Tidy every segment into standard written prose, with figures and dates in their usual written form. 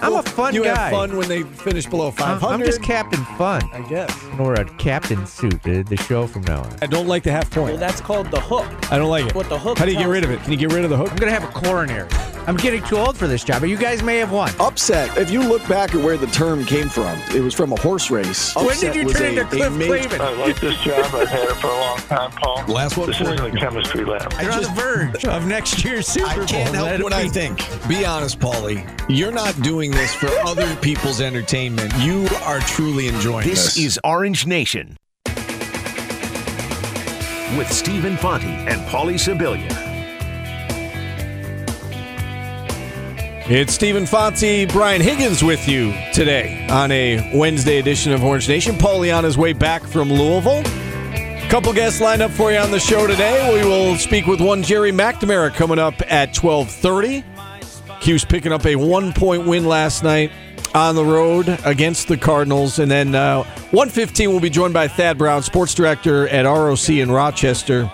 I'm a fun guy. You have fun when they finish below 500. I'm just Captain Fun, I guess. I'm going to wear a captain suit the show from now on. I don't like the half point. Well, that's called the hook. I don't like it. What the hook? How do you get rid of it? Can you get rid of the hook? I'm going to have a coronary. I'm getting too old for this job, but you guys may have won. Upset. If you look back at where the term came from, it was from a horse race. When did you turn into Cliff Clavin? I like this job. I've had it for a long time, Paul. Last one. This isn't a chemistry lab. You're on the verge of next year's Super Bowl. I can't help what I think. Be honest, Paulie. You're not doing this for other people's entertainment. You are truly enjoying this. This is Orange Nation with Stephen Fonte and Paulie Scibilia. It's Stephen Fonte, Brian Higgins with you today on a Wednesday edition of Orange Nation. Paulie on his way back from Louisville. Couple guests lined up for you on the show today. We will speak with one Gerry McNamara coming up at 12:30. Q's picking up a one-point win last night on the road against the Cardinals. And then 1:15 we'll be joined by Thad Brown, sports director at ROC in Rochester.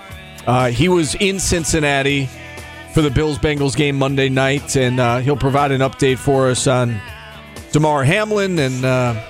He was in Cincinnati for the Bills-Bengals game Monday night, and he'll provide an update for us on Damar Hamlin, and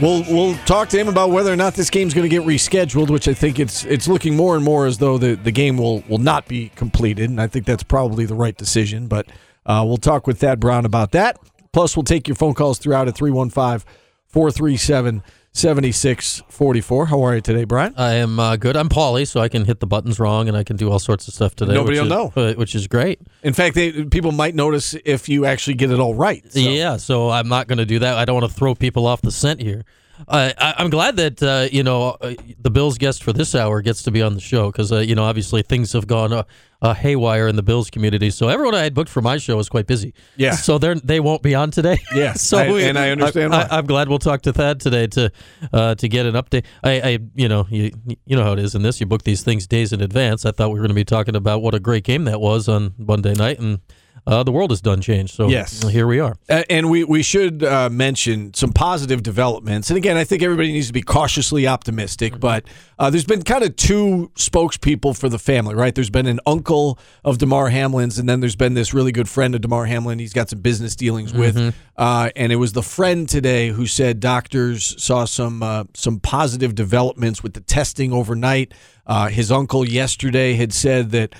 we'll talk to him about whether or not this game's going to get rescheduled, which I think it's looking more and more as though the game will not be completed, and I think that's probably the right decision, but we'll talk with Thad Brown about that. Plus, we'll take your phone calls throughout at 315-437-7644. How are you today, Brian? I am good. I'm Paulie, so I can hit the buttons wrong, and I can do all sorts of stuff today. Nobody will know. Which is great. In fact, people might notice if you actually get it all right. So. Yeah, so I'm not going to do that. I don't want to throw people off the scent here. I'm glad that, the Bills guest for this hour gets to be on the show because, obviously things have gone haywire in the Bills community. So everyone I had booked for my show is quite busy. Yeah. So they won't be on today. Yeah. So I understand why. I'm glad we'll talk to Thad today to get an update. You know how it is in this. You book these things days in advance. I thought we were going to be talking about what a great game that was on Monday night, and the world has done change, so yes. Here we are. And we should mention some positive developments. And again, I think everybody needs to be cautiously optimistic, but there's been kind of two spokespeople for the family, right? There's been an uncle of Damar Hamlin's, and then there's been this really good friend of Damar Hamlin he's got some business dealings with. And it was the friend today who said doctors saw some positive developments with the testing overnight. His uncle yesterday had said that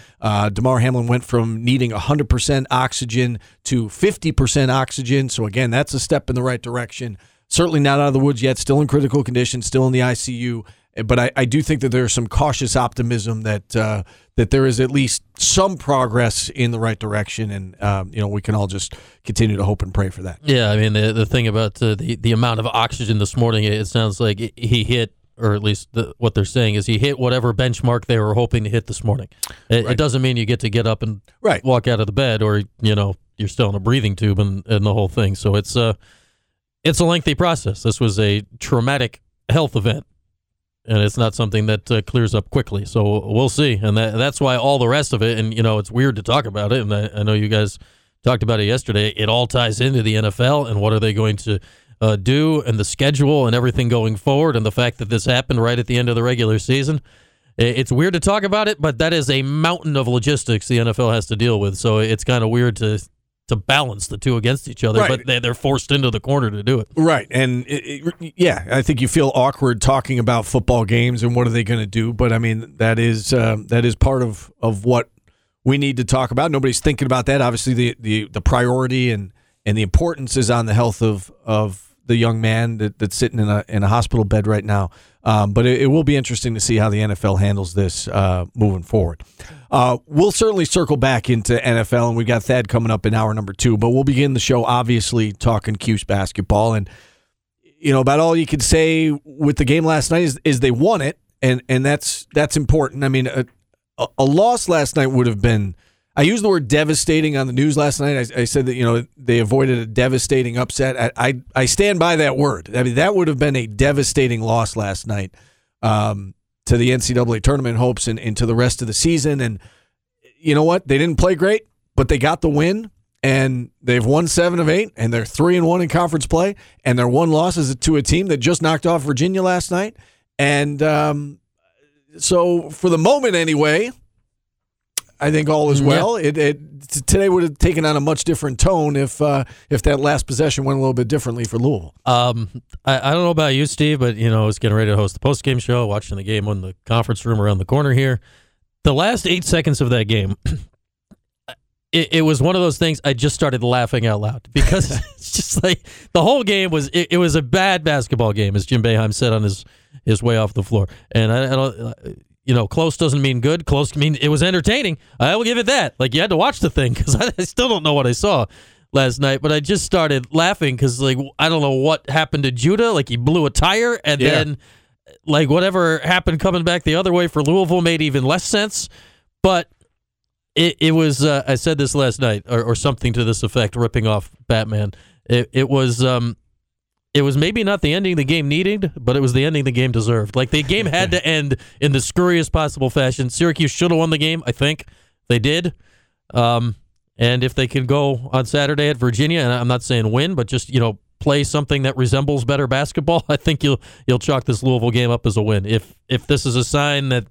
Damar Hamlin went from needing 100% oxygen to 50% oxygen. So, again, that's a step in the right direction. Certainly not out of the woods yet, still in critical condition, still in the ICU. But I do think that there's some cautious optimism that there is at least some progress in the right direction, and we can all just continue to hope and pray for that. Yeah, I mean, the thing about the amount of oxygen this morning, it sounds like he hit, or at least what they're saying is he hit whatever benchmark they were hoping to hit this morning. It doesn't mean you get to get up and walk out of the bed, or you're still in a breathing tube and the whole thing. So it's a lengthy process. This was a traumatic health event, and it's not something that clears up quickly. So we'll see, and that's why all the rest of it. And it's weird to talk about it, and I know you guys talked about it yesterday. It all ties into the NFL and what are they going to do, and the schedule and everything going forward, and the fact that this happened right at the end of the regular season. It's weird to talk about it, but that is a mountain of logistics the NFL has to deal with, so it's kind of weird to balance the two against each other, but they're forced into the corner to do it. Right, and I think you feel awkward talking about football games and what are they going to do, but I mean, that is part of what we need to talk about. Nobody's thinking about that. Obviously, the priority and the importance is on the health of the young man that's sitting in a hospital bed right now. But it will be interesting to see how the NFL handles this moving forward. We'll certainly circle back into NFL, and we've got Thad coming up in hour number 2. But we'll begin the show, obviously, talking Cuse basketball. And, about all you could say with the game last night is they won it, and that's important. I mean, a loss last night would have been... I used the word devastating on the news last night. I said that, they avoided a devastating upset. I stand by that word. I mean, that would have been a devastating loss last night to the NCAA tournament hopes and to the rest of the season. And you know what? They didn't play great, but they got the win, and they've won 7 of 8, and they're 3-1 in conference play, and their one loss is to a team that just knocked off Virginia last night. And so for the moment anyway... I think all is well. Yeah. Today would have taken on a much different tone if that last possession went a little bit differently for Louisville. I don't know about you, Steve, but I was getting ready to host the post-game show, watching the game in the conference room around the corner here. The last 8 seconds of that game, it was one of those things I just started laughing out loud because it's just like the whole game was it was a bad basketball game, as Jim Boeheim said on his way off the floor. And I don't. Close doesn't mean good. Close mean it was entertaining. I will give it that. Like, you had to watch the thing because I still don't know what I saw last night. But I just started laughing because, I don't know what happened to Judah. He blew a tire. And then, whatever happened coming back the other way for Louisville made even less sense. But it was, I said this last night, or something to this effect, ripping off Batman. It was maybe not the ending the game needed, but it was the ending the game deserved. The game had to end in the scurriest possible fashion. Syracuse should have won the game, I think. They did. And if they can go on Saturday at Virginia, and I'm not saying win, but just, play something that resembles better basketball, I think you'll chalk this Louisville game up as a win. If this is a sign that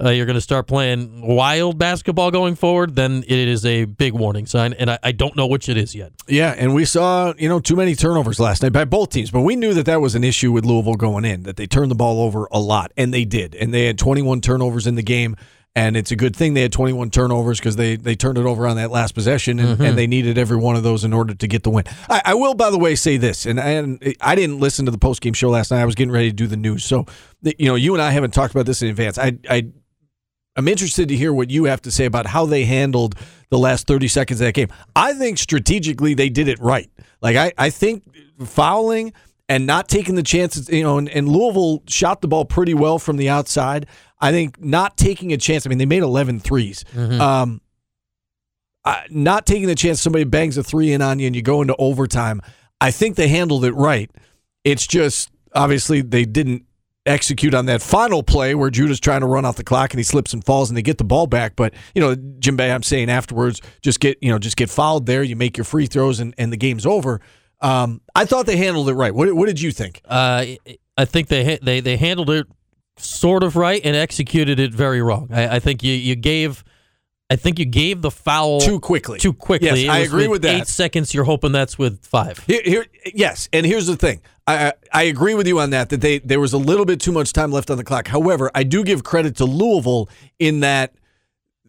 you're going to start playing wild basketball going forward, then it is a big warning sign, and I don't know which it is yet. Yeah, and we saw, too many turnovers last night by both teams, but we knew that was an issue with Louisville going in, that they turned the ball over a lot, and they did, and they had 21 turnovers in the game, and it's a good thing they had 21 turnovers because they turned it over on that last possession, and they needed every one of those in order to get the win. I will, by the way, say this, and I didn't listen to the postgame show last night. I was getting ready to do the news, so you and I haven't talked about this in advance. I'm interested to hear what you have to say about how they handled the last 30 seconds of that game. I think strategically they did it right. I think fouling and not taking the chances, and Louisville shot the ball pretty well from the outside. I think not taking a chance. I mean, they made 11 threes. Not taking the chance somebody bangs a three in on you and you go into overtime. I think they handled it right. It's just, obviously, they didn't execute on that final play where Judah's trying to run off the clock and he slips and falls and they get the ball back. But, Jim Boeheim saying afterwards, just get fouled there. You make your free throws and the game's over. I thought they handled it right. What did you think? I think they handled it sort of right and executed it very wrong. I think you gave the foul too quickly. Yes, I agree with that. 8 seconds, you're hoping that's with five. Yes, and here's the thing. I agree with you on that there was a little bit too much time left on the clock. However, I do give credit to Louisville in that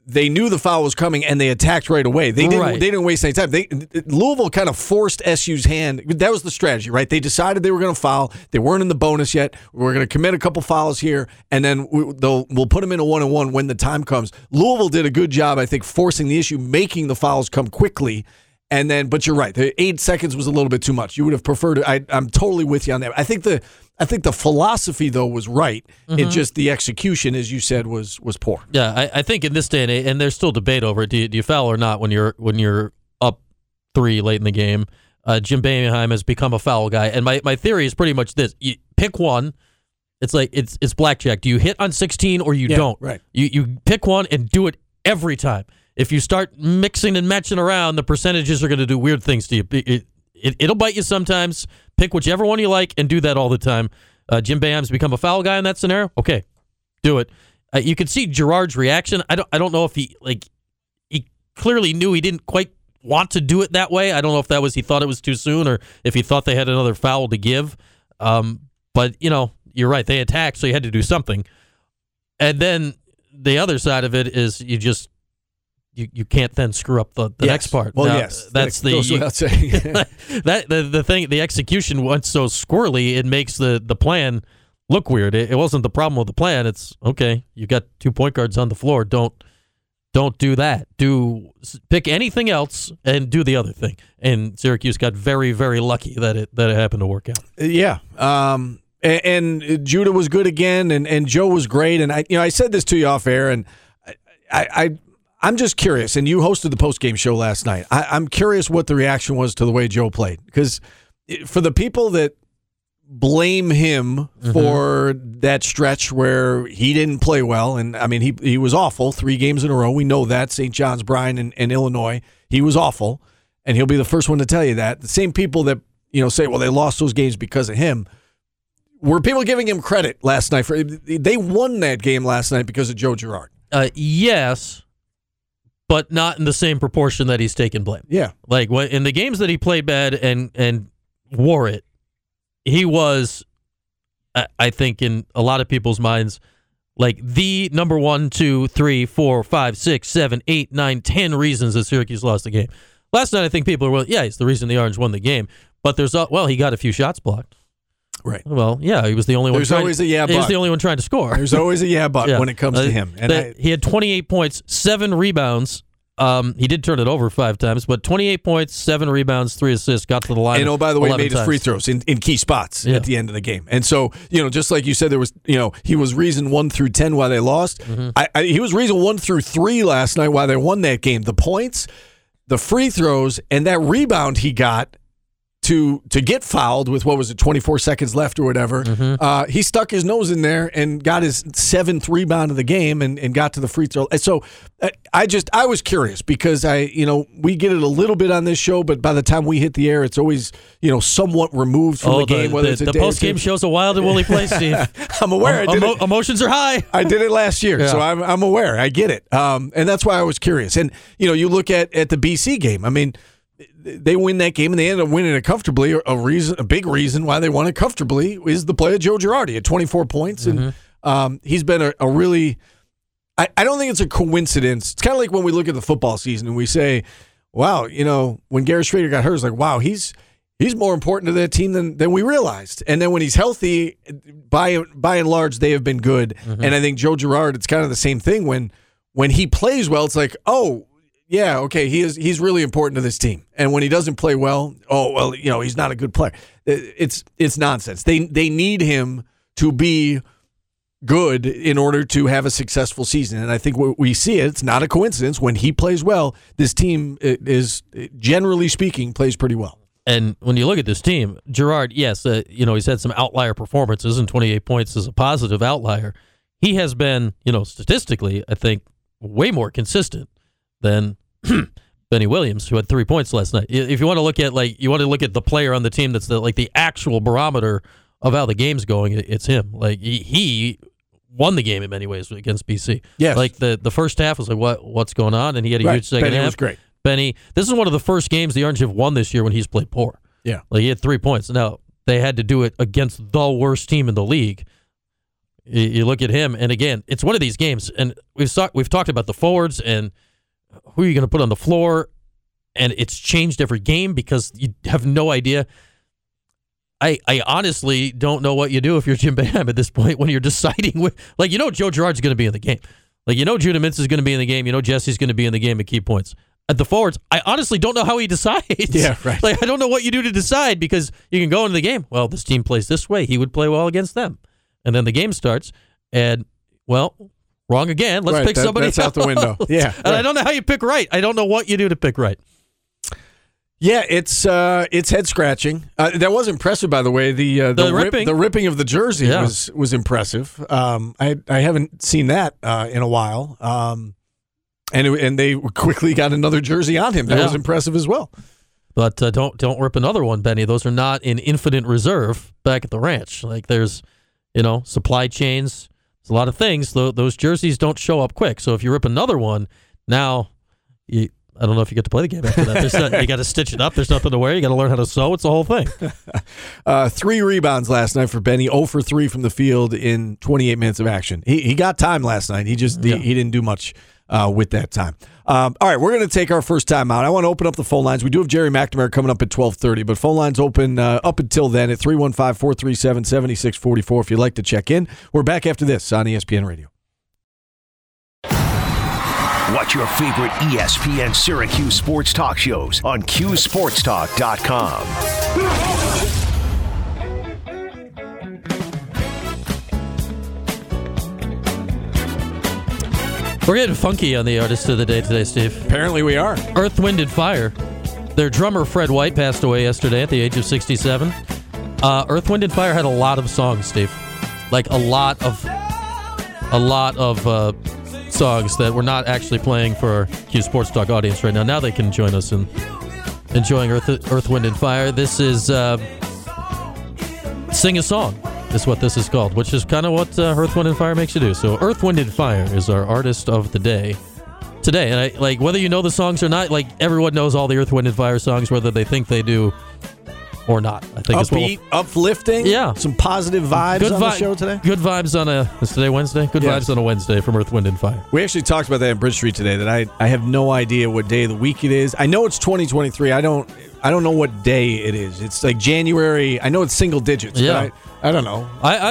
they knew the foul was coming and they attacked right away. They didn't waste any time. Louisville kind of forced SU's hand. That was the strategy, right? They decided they were going to foul. They weren't in the bonus yet. We're going to commit a couple fouls here, and then we'll put them in a 1-on-1 when the time comes. Louisville did a good job, I think, forcing the issue, making the fouls come quickly. And then, but you're right. The 8 seconds was a little bit too much. You would have preferred. I'm totally with you on that. I think the philosophy though was right. It just the execution, as you said, was poor. Yeah, I think in this day and age, and there's still debate over it. Do you foul or not when you're up three late in the game? Jim Boeheim has become a foul guy, and my theory is pretty much this: you pick one. It's like it's blackjack. Do you hit on 16 or you don't? Right. You pick one and do it every time. If you start mixing and matching around, the percentages are going to do weird things to you. It'll bite you sometimes. Pick whichever one you like and do that all the time. Jim Boeheim's become a foul guy in that scenario. Okay, do it. You can see Girard's reaction. I don't know if he clearly knew he didn't quite want to do it that way. I don't know if that was he thought it was too soon or if he thought they had another foul to give. But you're right. They attacked, so you had to do something. And then the other side of it is you just. You can't then screw up the next part. Well, now, yes. That's the thing. The execution went so squirrely, it makes the plan look weird. It wasn't the problem with the plan. It's, okay, you got two point guards on the floor. Don't do that. Pick anything else and do the other thing. And Syracuse got very, very lucky that it happened to work out. Yeah. And Judah was good again, and Joe was great. And I said this to you off air, and I'm just curious, and you hosted the postgame show last night. I'm curious what the reaction was to the way Joe played. Because for the people that blame him for that stretch where he didn't play well, and I mean, he was awful 3 games in a row. We know that, St. John's, Bryan, and Illinois. He was awful, and he'll be the first one to tell you that. The same people that say, well, they lost those games because of him. Were people giving him credit last night? They won that game last night because of Joe Girard. Yes. but not in the same proportion that he's taken blame. Yeah. Like, in the games that he played bad and wore it, he was, I think, in a lot of people's minds, like the number 1, 2, 3, 4, 5, 6, 7, 8, 9, 10 reasons that Syracuse lost the game. Last night, I think people were, yeah, it's the reason the Orange won the game. But there's, well, he got a few shots blocked. Right. Well, yeah, he was the only one. There's always a yeah, but. He was the only one trying to score. There's always a yeah, but when it comes to him. And he had 28 points, 7 rebounds. He did turn it over 5 times, but 28 points, 7 rebounds, 3 assists, got to the line. And oh, by the way, made his free throws in key spots at the end of the game. And so, just like you said, there was, he was reason 1 through 10 why they lost. Mm-hmm. He was reason 1 through 3 last night why they won that game. The points, the free throws, and that rebound he got to get fouled with, 24 seconds left or whatever. Mm-hmm. He stuck his nose in there and got his 7th rebound of the game and got to the free throw. And so I was curious because we get it a little bit on this show, but by the time we hit the air, it's always, somewhat removed from the game. Whether the post-game show's a wild and woolly place, Steve. I'm aware. Emotions are high. I did it last year, so I'm aware. I get it. And that's why I was curious. And, you look at the BC game. I mean, they win that game and they end up winning it comfortably. A big reason why they won it comfortably is the play of Joe Girard. He had 24 points, and he's been a really. I don't think it's a coincidence. It's kind of like when we look at the football season and we say, "Wow, when Garrett Schrader got hurt, it's like, wow, he's more important to that team than we realized." And then when he's healthy, by and large, they have been good. Mm-hmm. And I think Joe Girard, it's kind of the same thing when he plays well, it's like, oh. Yeah, okay, he's really important to this team. And when he doesn't play well, he's not a good player. It's nonsense. They need him to be good in order to have a successful season. And I think we see it's not a coincidence. When he plays well, this team is, generally speaking, plays pretty well. And when you look at this team, Girard, yes, he's had some outlier performances, and 28 points is a positive outlier. He has been, statistically, I think, way more consistent than Benny Williams, who had 3 points last night. If you want to look at the player on the team that's the actual barometer of how the game's going, it's him. Like he won the game in many ways against BC. Yes. Like the first half was like what's going on, and he had a huge second half. Was great. Benny, this is one of the first games the Orange have won this year when he's played poor. Yeah. Like he had 3 points. Now they had to do it against the worst team in the league. You look at him, and again, it's one of these games, and we've talked about the forwards and who are you going to put on the floor? And it's changed every game because you have no idea. I honestly don't know what you do if you're Jim Boeheim at this point when you're deciding. Joe Girard's going to be in the game. Judah Mintz is going to be in the game. Jesse's going to be in the game at key points. At the forwards, I honestly don't know how he decides. Yeah, right. I don't know what you do to decide because you can go into the game. Well, this team plays this way. He would play well against them. And then the game starts, and, well... Wrong again. Let's pick somebody else. That's out the window. Yeah. And I don't know how you pick right. I don't know what you do to pick right. Yeah, it's head scratching. That was impressive, by the way. The ripping of the jersey was impressive. I haven't seen that in a while. And they quickly got another jersey on him. That was impressive as well. But don't rip another one, Benny. Those are not in infinite reserve back at the ranch. Like there's, supply chains. It's a lot of things. Those jerseys don't show up quick. So if you rip another one, now I don't know if you get to play the game after that. You got to stitch it up. There's nothing to wear. You got to learn how to sew. It's the whole thing. 3 rebounds last night for Benny. 0 for 3 from the field in 28 minutes of action. He got time last night. He just he didn't do much with that time. All right, we're going to take our first time out. I want to open up the phone lines. We do have Gerry McNamara coming up at 12:30, but phone lines open up until then at 315-437-7644 if you'd like to check in. We're back after this on ESPN Radio. Watch your favorite ESPN Syracuse sports talk shows on QSportsTalk.com. We're getting funky on the Artist of the Day today, Steve. Apparently we are. Earth, Wind, and Fire. Their drummer, Fred White, passed away yesterday at the age of 67. Earth, Wind, and Fire had a lot of songs, Steve. Like a lot of songs that we're not actually playing for our Q Sports Talk audience right now. Now they can join us in enjoying Earth, Wind, and Fire. This is Sing a Song. Is what this is called, which is kind of what Earth, Wind, and Fire makes you do. So Earth, Wind, and Fire is our Artist of the Day today. And I, like, whether you know the songs or not, like, everyone knows all the Earth, Wind, and Fire songs, whether they think they do or not. I think upbeat, uplifting. Yeah, some positive vibes on the show today. Good vibes on a is today Wednesday. Good vibes on a Wednesday from Earth, Wind, and Fire. We actually talked about that in Bridge Street today. That I have no idea what day of the week it is. I know it's 2023. I don't know what day it is. It's like January. I know it's single digits. Yeah, I don't know.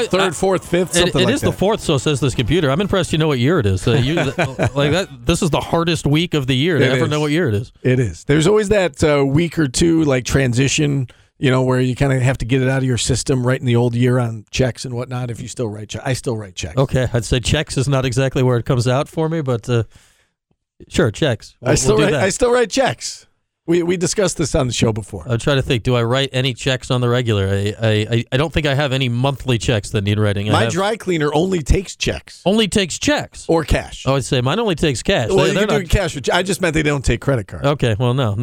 Third, fourth, fifth. Something like that. It is the fourth. So says this computer. I'm impressed. You know what year it is. Like that. This is the hardest week of the year to ever know what year it is. It is. There's always that week or two like transition. You know, where you kind of have to get it out of your system, writing the old year on checks and whatnot. If you still write checks, I still write checks. Okay, I'd say checks is not exactly where it comes out for me, but sure, checks. I still write checks. We discussed this on the show before. I'm trying to think. Do I write any checks on the regular? I don't think I have any monthly checks that need writing. My dry cleaner only takes checks. Only takes checks or cash. Oh, I'd say mine only takes cash. Well, you can do cash. I just meant they don't take credit cards. Okay. Well, no.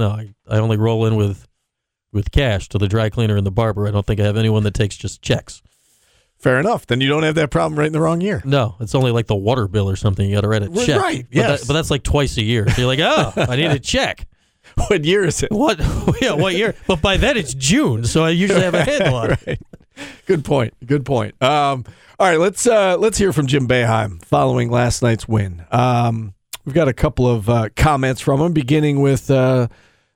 I only roll in with cash to the dry cleaner and the barber. I don't think I have anyone that takes just checks. Fair enough. Then you don't have that problem writing the wrong year. No, it's only like the water bill or something. You got to write a check. Right, yes. But that's like twice a year. So you're like, oh, I need a check. What year is it? What year? But by then it's June, so I usually have a headline. Right. Good point. All right, let's hear from Jim Boeheim following last night's win. We've got a couple of comments from him, beginning with the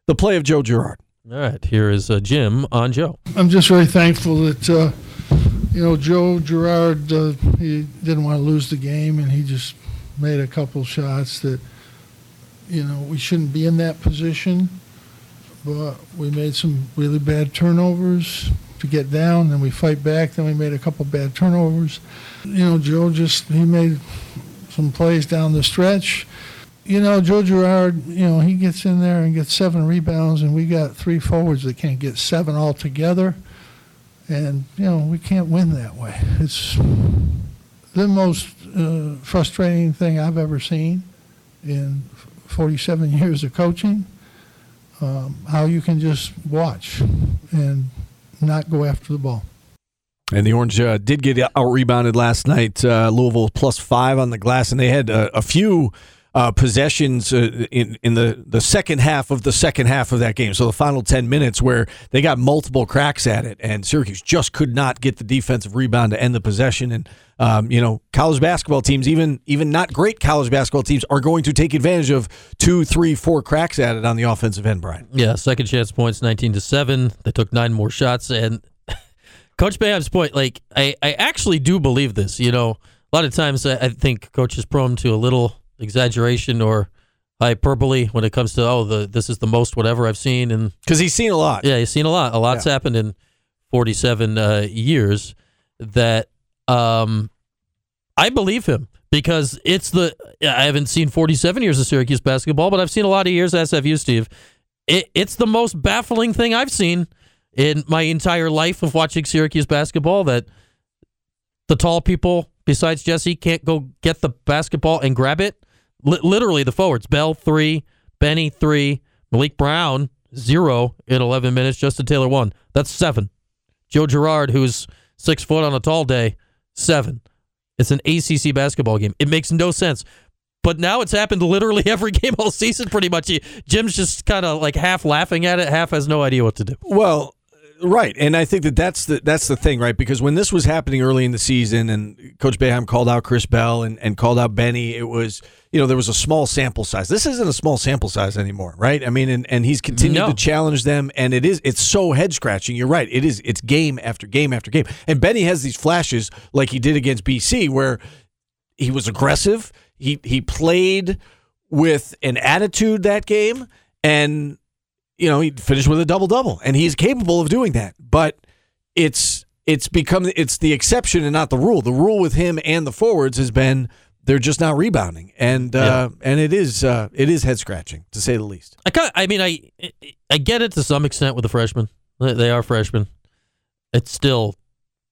play of Joe Girard. All right, here is Jim on Joe. I'm just really thankful that, Joe Girard, he didn't want to lose the game, and he just made a couple shots that, we shouldn't be in that position. But we made some really bad turnovers to get down, then we fight back, then we made a couple bad turnovers. Joe he made some plays down the stretch. Joe Girard, he gets in there and gets 7 rebounds, and we got 3 forwards that can't get 7 altogether. And, we can't win that way. It's the most frustrating thing I've ever seen in 47 years of coaching, how you can just watch and not go after the ball. And the Orange did get out-rebounded last night. Louisville plus 5 on the glass, and they had a few possessions in the second half of that game. So the final 10 minutes where they got multiple cracks at it, and Syracuse just could not get the defensive rebound to end the possession. And, college basketball teams, even not great college basketball teams, are going to take advantage of 2, 3, 4 cracks at it on the offensive end, Brian. Yeah, second chance points, 19-7. They took 9 more shots. And Coach Boeheim's point, like, I actually do believe this. A lot of times I think Coach is prone to a little exaggeration or hyperbole when it comes to this is the most whatever I've seen, and because he's seen a lot. Yeah, he's seen a lot. A lot's happened in 47 years. That I believe him because I haven't seen 47 years of Syracuse basketball, but I've seen a lot of years at SFU, Steve. It's the most baffling thing I've seen in my entire life of watching Syracuse basketball, that the tall people besides Jesse can't go get the basketball and grab it. Literally, the forwards. Bell, 3. Benny, 3. Malik Brown, 0 in 11 minutes. Justin Taylor, 1. That's 7. Joe Girard, who's 6 foot on a tall day, 7. It's an ACC basketball game. It makes no sense. But now it's happened literally every game all season, pretty much. Jim's just kind of like half laughing at it, half has no idea what to do. Well, right, and I think that's the thing, right? Because when this was happening early in the season and Coach Boeheim called out Chris Bell and called out Benny, it was, there was a small sample size. This isn't a small sample size anymore, right? I mean, and he's continued to challenge them, and it's so head-scratching. You're right. It's game after game after game. And Benny has these flashes like he did against BC where he was aggressive. He played with an attitude that game, and he finished with a double-double, and he's capable of doing that. But it's become the exception and not the rule. The rule with him and the forwards has been they're just not rebounding, and it is head scratching to say the least. I get it to some extent with the freshmen. They are freshmen. It's still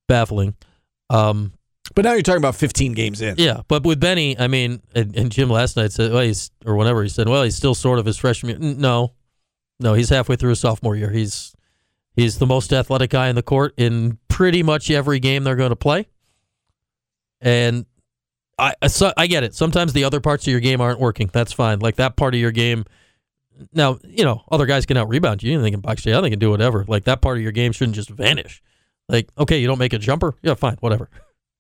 baffling. But now you're talking about 15 games in. Yeah, but with Benny, I mean, and Jim last night said, he's still sort of his freshman year. No, he's halfway through his sophomore year. He's the most athletic guy in the court in pretty much every game they're going to play. And I get it. Sometimes the other parts of your game aren't working. That's fine. Like that part of your game. Now, you know, other guys can out-rebound you and they can box you out. They can do whatever. Like that part of your game shouldn't just vanish. Like, okay, you don't make a jumper. Yeah, fine, whatever.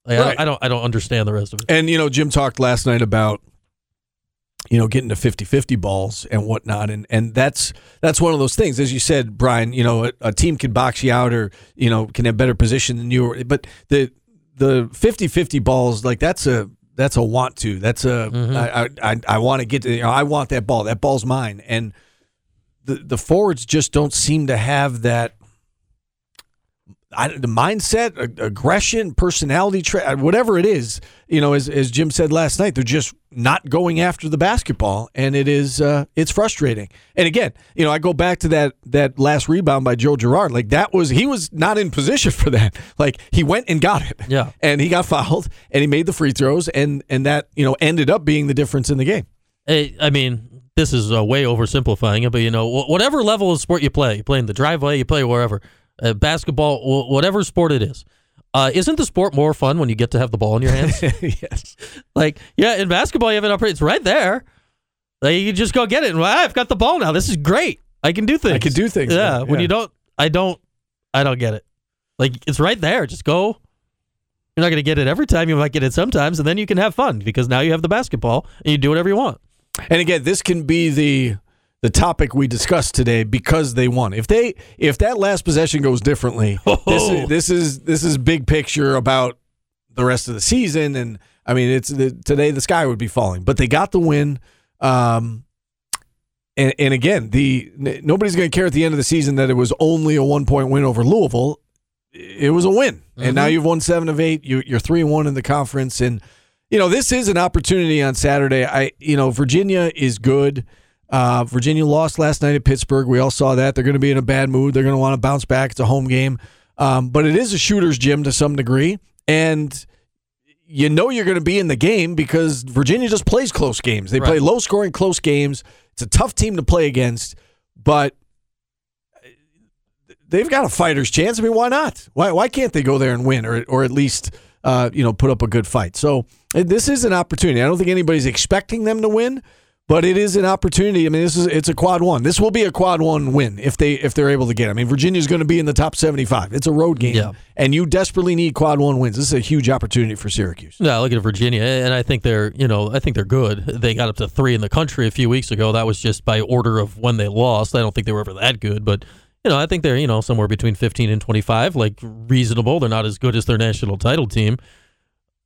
Like, right. I don't understand the rest of it. And, you know, Jim talked last night about, you know, getting to 50-50 balls and whatnot. And that's one of those things. As you said, Brian, you know, a team can box you out or, you know, can have better position than you. But the 50-50 balls, like that's a want to. That's a mm-hmm. I want to get to, you know, I want that ball. That ball's mine. And the forwards just don't seem to have that. The mindset, aggression, personality, whatever it is, you know, as Jim said last night, they're just not going after the basketball, and it is it's frustrating. And again, you know, I go back to that last rebound by Joe Girard. Like he was not in position for that. Like he went and got it, yeah, and he got fouled, and he made the free throws, and that, you know, ended up being the difference in the game. I mean, this is way oversimplifying it, but you know, whatever level of sport you play in the driveway, you play wherever. Basketball, whatever sport it is. Isn't the sport more fun when you get to have the ball in your hands? Yes. Like, yeah, in basketball, you have an opportunity. It's right there. Like, you just go get it. And, well, I've got the ball now. This is great. I can do things. Yeah, yeah. When you don't, I don't get it. Like, it's right there. Just go. You're not going to get it every time. You might get it sometimes, and then you can have fun because now you have the basketball, and you do whatever you want. And again, this can be the topic we discussed today because they won. If that last possession goes differently, this is big picture about the rest of the season. And I mean, today the sky would be falling, but they got the win. And again, nobody's going to care at the end of the season that it was only a 1-point win over Louisville. It was a win, mm-hmm. and now you've won 7 of 8. You're 3-1 in the conference, and you know this is an opportunity on Saturday. Virginia is good. Virginia lost last night at Pittsburgh. We all saw that. They're going to be in a bad mood. They're going to want to bounce back. It's a home game. But it is a shooter's gym to some degree. And you know you're going to be in the game because Virginia just plays close games. They play low-scoring close games. It's a tough team to play against. But they've got a fighter's chance. I mean, why not? Why can't they go there and win or at least put up a good fight? So this is an opportunity. I don't think anybody's expecting them to win. But it is an opportunity. I mean, it's a quad one. This will be a quad one win if they're able to get it. I mean, Virginia's going to be in the top 75. It's a road game, yeah. And you desperately need quad one wins. This is a huge opportunity for Syracuse. Yeah, look at Virginia, and I think they're good. They got up to 3 in the country a few weeks ago. That was just by order of when they lost. I don't think they were ever that good, but you know, I think they're somewhere between 15 and 25, like reasonable. They're not as good as their national title team.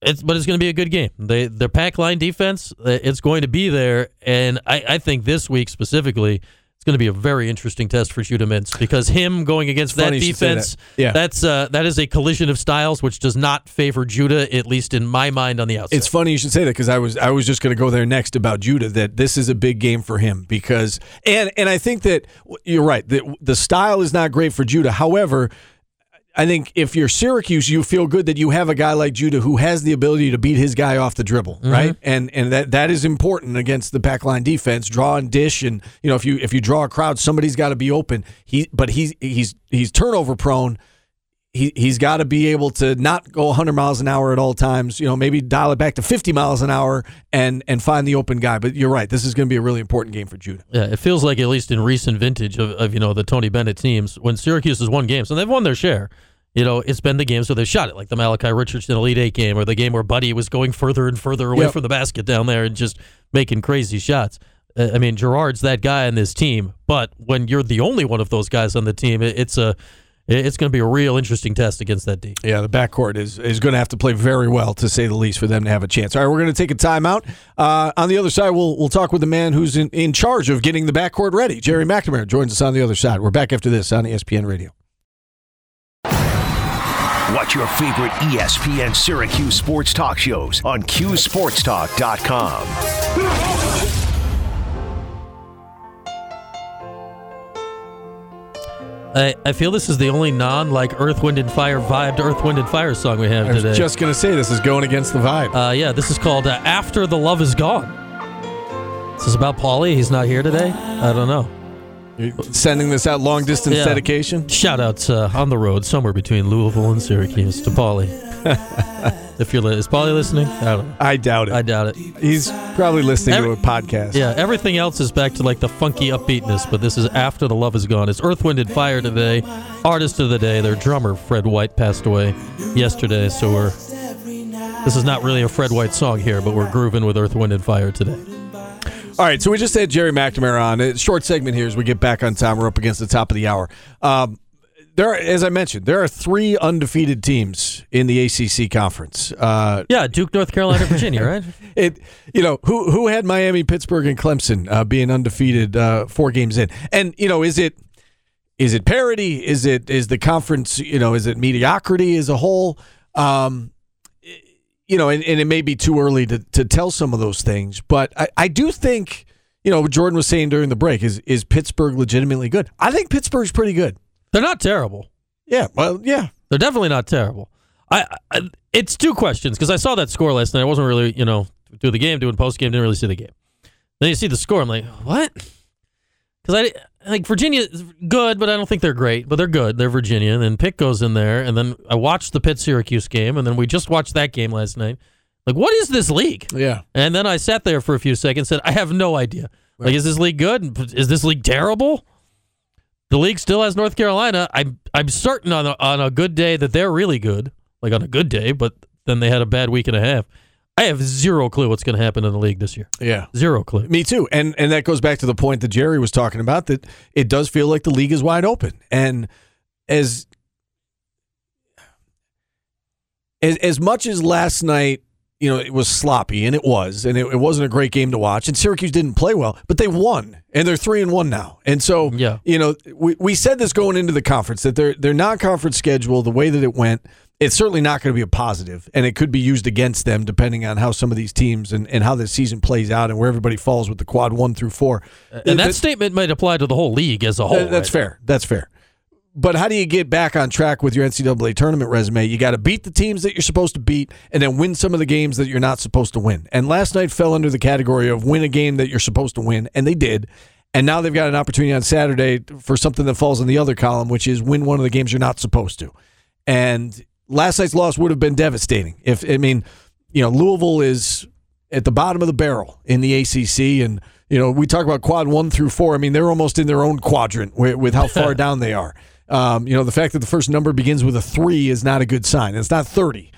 But it's going to be a good game. Their pack line defense, it's going to be there. And I think this week specifically, it's going to be a very interesting test for Judah Mintz because him going against that defense, that. Yeah. That is a collision of styles, which does not favor Judah, at least in my mind on the outside. It's funny you should say that because I was just going to go there next about Judah, that this is a big game for him because – and I think that you're right. The style is not great for Judah. However – I think if you're Syracuse, you feel good that you have a guy like Judah who has the ability to beat his guy off the dribble, mm-hmm. right? And that is important against the backline defense. Draw and dish, and you know if you draw a crowd, somebody's got to be open. He's turnover prone. He's got to be able to not go 100 miles an hour at all times. You know, maybe dial it back to 50 miles an hour and find the open guy. But you're right. This is going to be a really important game for Judah. Yeah, it feels like at least in recent vintage of the Tony Bennett teams, when Syracuse has won games, and they've won their share, you know, it's been the games where they've shot it, like the Malachi Richardson Elite Eight game or the game where Buddy was going further and further away yep. from the basket down there and just making crazy shots. I mean, Girard's that guy on this team. But when you're the only one of those guys on the team, it's going to be a real interesting test against that D. Yeah, the backcourt is going to have to play very well, to say the least, for them to have a chance. All right, we're going to take a timeout. On the other side, we'll talk with the man who's in charge of getting the backcourt ready. Gerry McNamara joins us on the other side. We're back after this on ESPN Radio. Watch your favorite ESPN Syracuse sports talk shows on QSportsTalk.com. I feel this is the only non-like Earth, Wind, and Fire vibed Earth, Wind, and Fire song we have today. I was just going to say this is going against the vibe. Yeah, this is called After the Love Is Gone. This is about Paulie. He's not here today. I don't know. You're sending this out long-distance dedication? Shout-outs on the road somewhere between Louisville and Syracuse to Paulie. If you're is Paulie listening? I don't know. I doubt it. I doubt it. He's probably listening to a podcast. Yeah, everything else is back to like the funky upbeatness, but this is after the love is gone. It's Earth, Wind, and Fire today. Artist of the day, their drummer Fred White passed away yesterday, so this is not really a Fred White song here, but we're grooving with Earth, Wind, and Fire today. All right, so we just had Gerry McNamara on. A short segment here as we get back on time. We're up against the top of the hour. As I mentioned, there are three undefeated teams in the ACC conference. Duke, North Carolina, Virginia, right? Who had Miami, Pittsburgh, and Clemson being undefeated 4 games in? And is it parity? Is the conference? Is it mediocrity as a whole? And it may be too early to tell some of those things, but I do think, what Jordan was saying during the break, is Pittsburgh legitimately good? I think Pittsburgh's pretty good. They're not terrible. Yeah, well, yeah. They're definitely not terrible. It's two questions, because I saw that score last night. I wasn't really, doing the game, doing post-game, didn't really see the game. Then you see the score, I'm like, what? Because Virginia's good, but I don't think they're great. But they're good. They're Virginia. And then Pitt goes in there. And then I watched the Pitt-Syracuse game. And then we just watched that game last night. Like, what is this league? Yeah. And then I sat there for a few seconds and said, I have no idea. Right. Is this league good? Is this league terrible? The league still has North Carolina. I'm certain on a good day that they're really good. Like, on a good day. But then they had a bad week and a half. I have zero clue what's going to happen in the league this year. Yeah. Zero clue. Me too. And that goes back to the point that Gerry was talking about, that it does feel like the league is wide open. And as much as last night, it was sloppy, and it wasn't a great game to watch, and Syracuse didn't play well, but they won, and they're 3-1 now. And so, we said this going into the conference, that their non-conference schedule, the way that it went, it's certainly not going to be a positive, and it could be used against them depending on how some of these teams and how this season plays out and where everybody falls with the quad 1 through 4. And that statement might apply to the whole league as a whole. That's right? Fair. That's fair. But how do you get back on track with your NCAA tournament resume? You got to beat the teams that you're supposed to beat and then win some of the games that you're not supposed to win. And last night fell under the category of win a game that you're supposed to win, and they did. And now they've got an opportunity on Saturday for something that falls in the other column, which is win one of the games you're not supposed to. And last night's loss would have been devastating. Louisville is at the bottom of the barrel in the ACC, and we talk about quad 1 through 4. I mean, they're almost in their own quadrant with how far down they are. The fact that the first number begins with a 3 is not a good sign. It's not 30.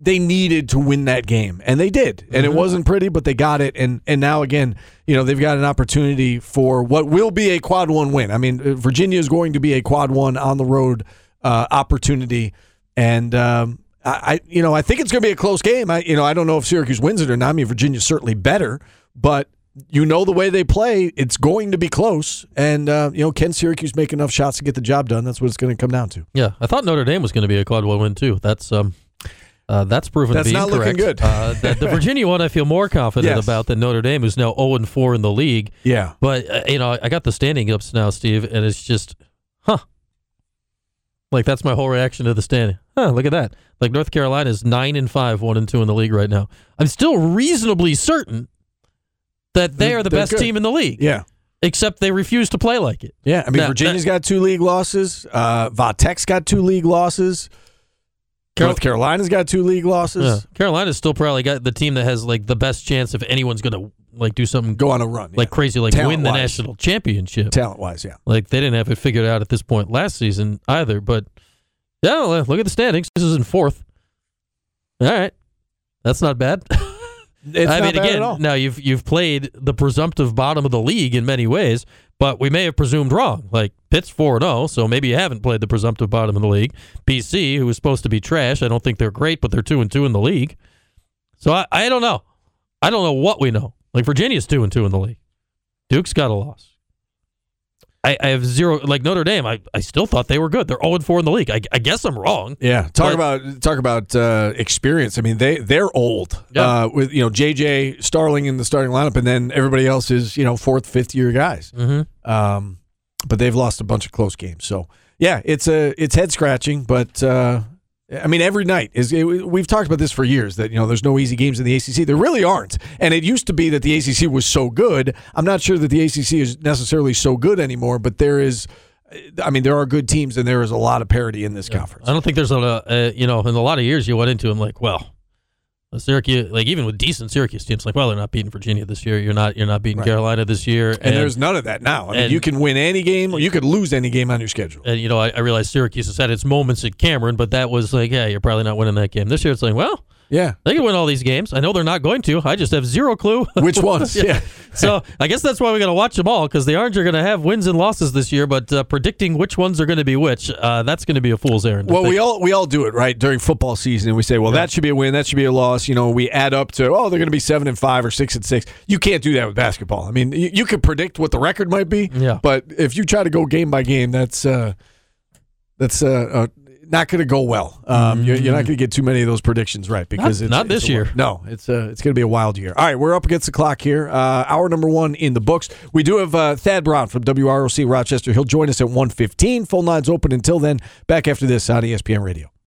They needed to win that game, and they did. And it wasn't pretty, but they got it. And now, again, they've got an opportunity for what will be a quad 1 win. I mean, Virginia is going to be a quad 1 on the road opportunity, and I think it's going to be a close game. I don't know if Syracuse wins it or not. I mean, Virginia's certainly better, but the way they play, it's going to be close. And can Syracuse make enough shots to get the job done? That's what it's going to come down to. Yeah, I thought Notre Dame was going to be a quad 1 win too. That's proven to be incorrect. That's not looking good. The Virginia one I feel more confident about than Notre Dame, who's now 0-4 in the league. Yeah, but I got the standing ups now, Steve, and it's just that's my whole reaction to the standing. Huh, look at that. Like, North Carolina is 9-5, 1-2 in the league right now. I'm still reasonably certain that they are the best team in the league. Yeah. Except they refuse to play like it. Yeah, I mean, Virginia's got 2 league losses. Vatek's got 2 league losses. North Carolina's got 2 league losses. Yeah. Carolina's still probably got the team that has the best chance if anyone's going to do something, go on a run crazy, win the national championship. Talent-wise, yeah. They didn't have it figured out at this point last season either, but look at the standings. This is in 4th. All right. That's not bad. It's not bad at all. Now you've played the presumptive bottom of the league in many ways, but we may have presumed wrong. Pitt's 4-0, so maybe you haven't played the presumptive bottom of the league. BC, who was supposed to be trash, I don't think they're great, but they're 2-2 in the league. So I don't know. I don't know what we know. Virginia's 2-2 in the league. Duke's got a loss. I have zero. Notre Dame, I still thought they were good. They're 0-4 in the league. I guess I'm wrong. Yeah, talk about experience. I mean, they're old. Yeah. With JJ Starling in the starting lineup, and then everybody else is 4th, 5th year guys. Mm-hmm. But they've lost a bunch of close games. So yeah, it's head scratching, but. I mean, every night we've talked about this for years, that there's no easy games in the ACC. There really aren't, and it used to be that the ACC was so good. I'm not sure that the ACC is necessarily so good anymore, but there is I mean, there are good teams, and there is a lot of parity in this conference. I don't think there's in a lot of years you went into them like, well, Syracuse, like even with decent Syracuse teams, like, well, they're not beating Virginia this year. You're not beating Carolina this year. And there's none of that now. I mean, you can win any game, or you could lose any game on your schedule. And, you know, I realize Syracuse has had its moments at Cameron, but that was like, yeah, you're probably not winning that game. This year it's like, well, yeah, they can win all these games. I know they're not going to. I just have zero clue. Which ones? Yeah. So I guess that's why we got to watch them all, because the Orange are going to have wins and losses this year, but predicting which ones are going to be which, that's going to be a fool's errand. Well, we all do it, right, during football season, and we say, well, that should be a win, that should be a loss. You know, we add up to, they're going to be 7-5 or 6-6. You can't do that with basketball. I mean, you could predict what the record might be, but if you try to go game by game, that's not going to go well. You're not going to get too many of those predictions right, because it's not this year. No, it's going to be a wild year. All right, we're up against the clock here. Hour number one in the books. We do have Thad Brown from WROC Rochester. He'll join us at 1:15. Phone lines open until then. Back after this on ESPN Radio.